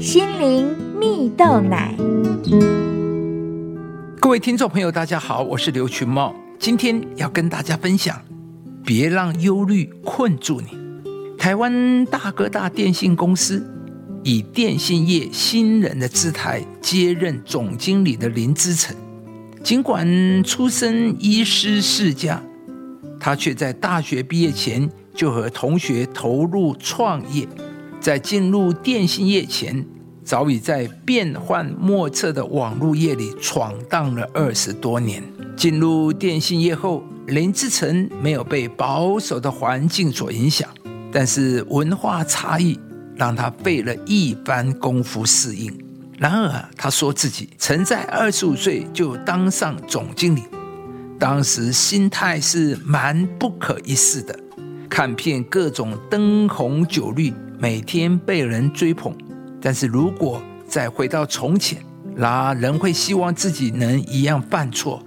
心灵蜜豆奶。各位听众朋友大家好，我是刘群茂，今天要跟大家分享别让忧虑困住你。台湾大哥大电信公司以电信业新人的姿态接任总经理的林之诚，尽管出身医师世家，他却在大学毕业前就和同学投入创业，在进入电信业前，早已在变幻莫测的网络业里闯荡了20多年。进入电信业后，林之诚没有被保守的环境所影响，但是文化差异让他费了一番功夫适应。然而，他说自己曾在25岁就当上总经理，当时心态是蛮不可一世的，看遍各种灯红酒绿，每天被人追捧。但是如果再回到从前，那人会希望自己能一样犯错，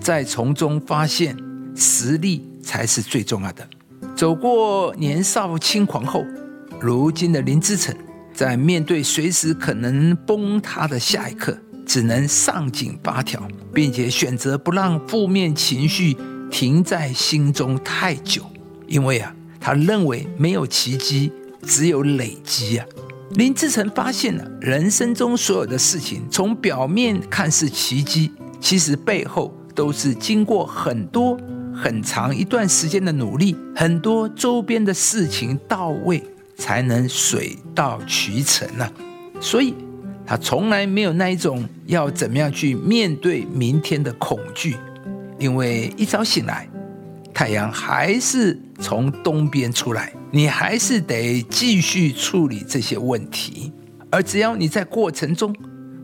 再从中发现实力才是最重要的。走过年少轻狂后，如今的林之诚在面对随时可能崩塌的下一刻，只能上紧发条，并且选择不让负面情绪停在心中太久，因为，他认为没有奇迹，只有累积。林之诚发现了，人生中所有的事情从表面看是奇迹，其实背后都是经过很长一段时间的努力，很多周边的事情到位才能水到渠成。所以他从来没有那一种要怎么样去面对明天的恐惧，因为一早醒来，太阳还是从东边出来，你还是得继续处理这些问题。而只要你在过程中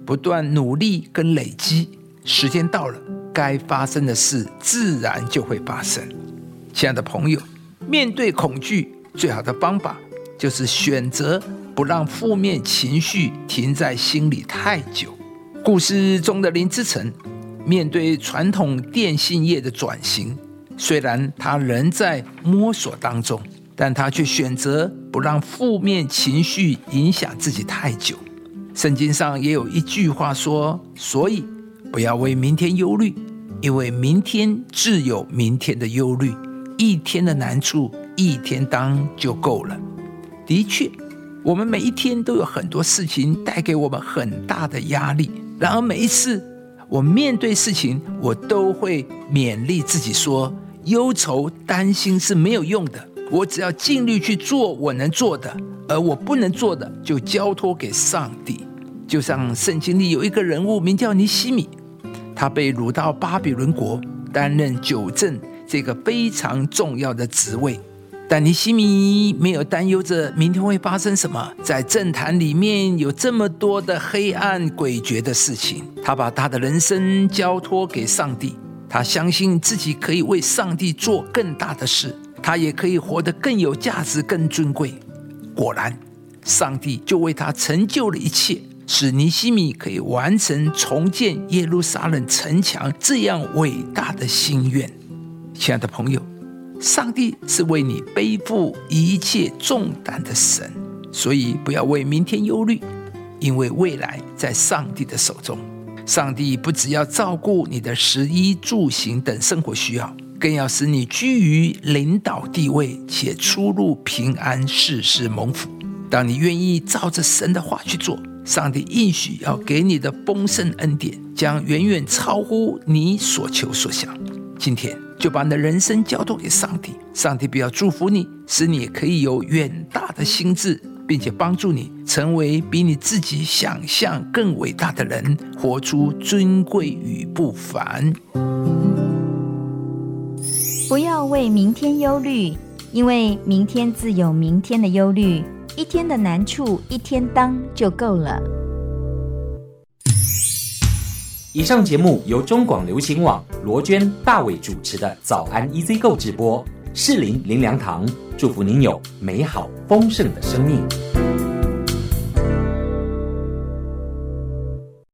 不断努力跟累积，时间到了，该发生的事自然就会发生。亲爱的朋友，面对恐惧最好的方法就是选择不让负面情绪停在心里太久。故事中的林之诚面对传统电信业的转型，虽然他仍在摸索当中，但他却选择不让负面情绪影响自己太久。圣经上也有一句话说，所以不要为明天忧虑，因为明天自有明天的忧虑，一天的难处一天当就够了。的确，我们每一天都有很多事情带给我们很大的压力，然而每一次我面对事情，我都会勉励自己说，忧愁担心是没有用的，我只要尽力去做我能做的，而我不能做的就交托给上帝。就像圣经里有一个人物名叫尼西米，他被掳到巴比伦国，担任酒政这个非常重要的职位。但尼西米没有担忧着明天会发生什么，在政坛里面有这么多的黑暗诡谲的事情，他把他的人生交托给上帝，他相信自己可以为上帝做更大的事，他也可以活得更有价值更尊贵。果然上帝就为他成就了一切，使尼西米可以完成重建耶路撒冷城墙这样伟大的心愿。亲爱的朋友，上帝是为你背负一切重担的神，所以不要为明天忧虑，因为未来在上帝的手中。上帝不只要照顾你的食衣住行等生活需要，更要使你居于领导地位且出入平安，事事蒙福。当你愿意照着神的话去做，上帝应许要给你的丰盛恩典将远远超乎你所求所想。今天就把你的人生交托给上帝，上帝必要祝福你，使你也可以有远大的心智，并且帮助你成为比你自己想象更伟大的人，活出尊贵与不凡。不要为明天忧虑，因为明天自有明天的忧虑，一天的难处一天当就够了。以上节目由中广流行网罗娟、大伟主持的早安 EZ购直播，士林林良堂祝福您有美好丰盛的生命。